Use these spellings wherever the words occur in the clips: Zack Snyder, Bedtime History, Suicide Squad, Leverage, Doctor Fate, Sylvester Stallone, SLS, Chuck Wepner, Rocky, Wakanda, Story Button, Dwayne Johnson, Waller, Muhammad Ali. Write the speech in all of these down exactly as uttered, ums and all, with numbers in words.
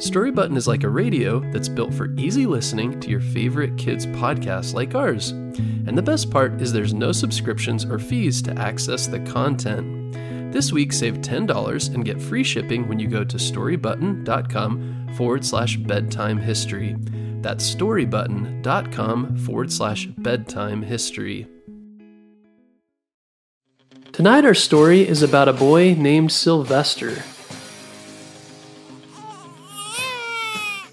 Story Button is like a radio that's built for easy listening to your favorite kids' podcasts like ours. And the best part is there's no subscriptions or fees to access the content. This week, save ten dollars and get free shipping when you go to storybutton.com forward slash bedtime history. That's storybutton.com forward slash bedtime history. Tonight, our story is about a boy named Sylvester.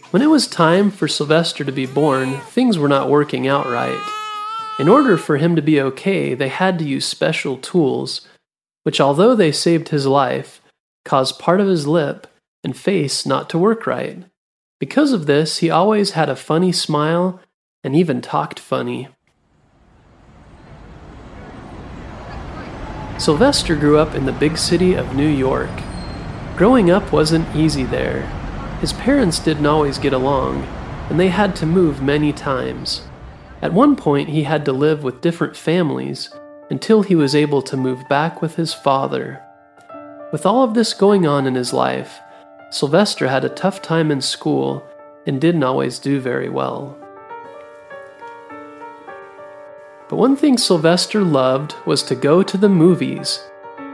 When it was time for Sylvester to be born, things were not working out right. In order for him to be okay, they had to use special tools, which, although they saved his life, caused part of his lip and face not to work right. Because of this, he always had a funny smile and even talked funny. Sylvester grew up in the big city of New York. Growing up wasn't easy there. His parents didn't always get along, and they had to move many times. At one point, he had to live with different families until he was able to move back with his father. With all of this going on in his life, Sylvester had a tough time in school and didn't always do very well. But one thing Sylvester loved was to go to the movies.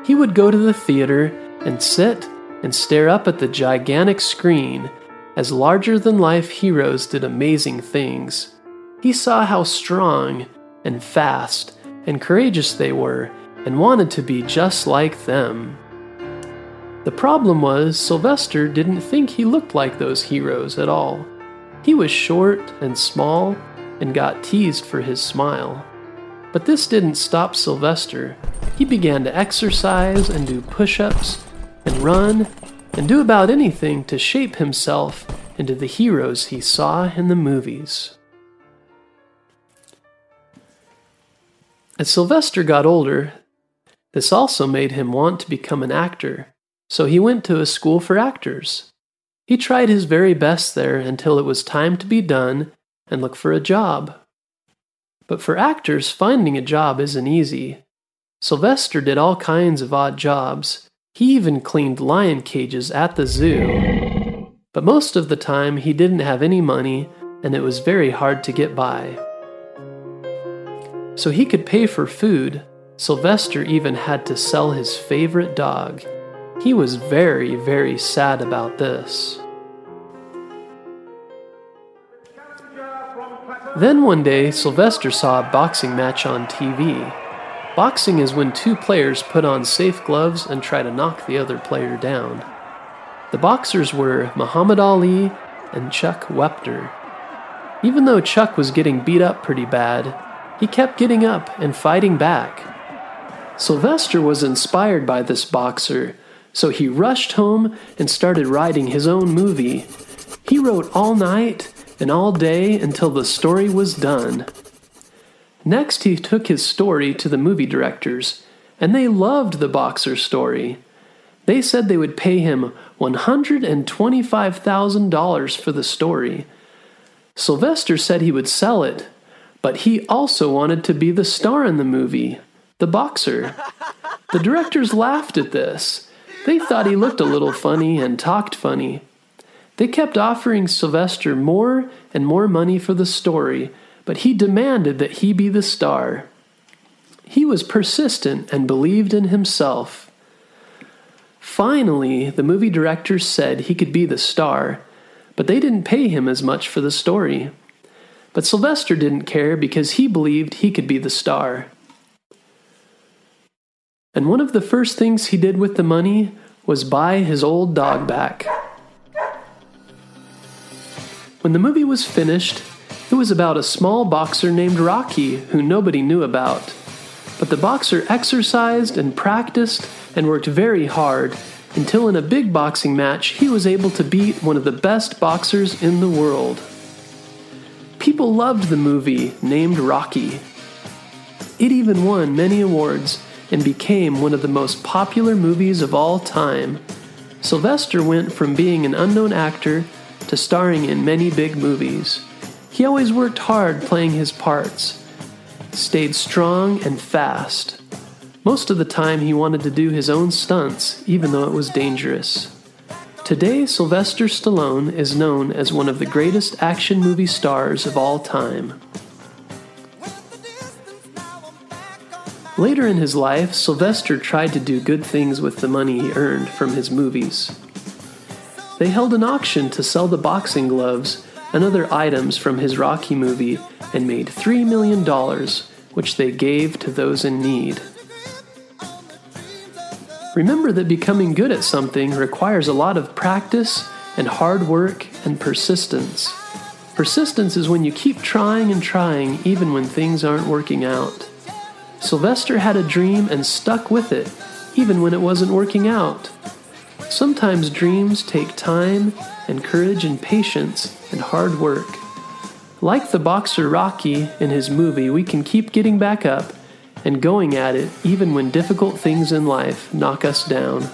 He would go to the theater and sit and stare up at the gigantic screen as larger-than-life heroes did amazing things. He saw how strong and fast and courageous they were and wanted to be just like them. The problem was, Sylvester didn't think he looked like those heroes at all. He was short and small and got teased for his smile. But this didn't stop Sylvester. He began to exercise and do push-ups and run, and do about anything to shape himself into the heroes he saw in the movies. As Sylvester got older, this also made him want to become an actor, so he went to a school for actors. He tried his very best there until it was time to be done and look for a job. But for actors, finding a job isn't easy. Sylvester did all kinds of odd jobs. He even cleaned lion cages at the zoo. But most of the time, he didn't have any money, and it was very hard to get by. So he could pay for food. Sylvester even had to sell his favorite dog. He was very, very sad about this. Then one day, Sylvester saw a boxing match on T V. Boxing is when two players put on safe gloves and try to knock the other player down. The boxers were Muhammad Ali and Chuck Wepner. Even though Chuck was getting beat up pretty bad, he kept getting up and fighting back. Sylvester was inspired by this boxer, so he rushed home and started writing his own movie. He wrote all night and all day until the story was done. Next, he took his story to the movie directors, and they loved the boxer story. They said they would pay him one hundred twenty-five thousand dollars for the story. Sylvester said he would sell it, but he also wanted to be the star in the movie, the boxer. The directors laughed at this. They thought he looked a little funny and talked funny. They kept offering Sylvester more and more money for the story, but he demanded that he be the star. He was persistent and believed in himself. Finally, the movie directors said he could be the star, but they didn't pay him as much for the story. But Sylvester didn't care because he believed he could be the star. And one of the first things he did with the money was buy his old dog back. When the movie was finished, it was about a small boxer named Rocky who nobody knew about. But the boxer exercised and practiced and worked very hard until in a big boxing match he was able to beat one of the best boxers in the world. People loved the movie named Rocky. It even won many awards and became one of the most popular movies of all time. Sylvester went from being an unknown actor to starring in many big movies. He always worked hard playing his parts, stayed strong and fast. Most of the time he wanted to do his own stunts, even though it was dangerous. Today, Sylvester Stallone is known as one of the greatest action movie stars of all time. Later in his life, Sylvester tried to do good things with the money he earned from his movies. They held an auction to sell the boxing gloves and other items from his Rocky movie and made three million dollars, which they gave to those in need. Remember that becoming good at something requires a lot of practice and hard work and persistence. Persistence is when you keep trying and trying even when things aren't working out. Sylvester had a dream and stuck with it, even when it wasn't working out. Sometimes dreams take time and courage and patience and hard work. Like the boxer Rocky in his movie, we can keep getting back up and going at it even when difficult things in life knock us down.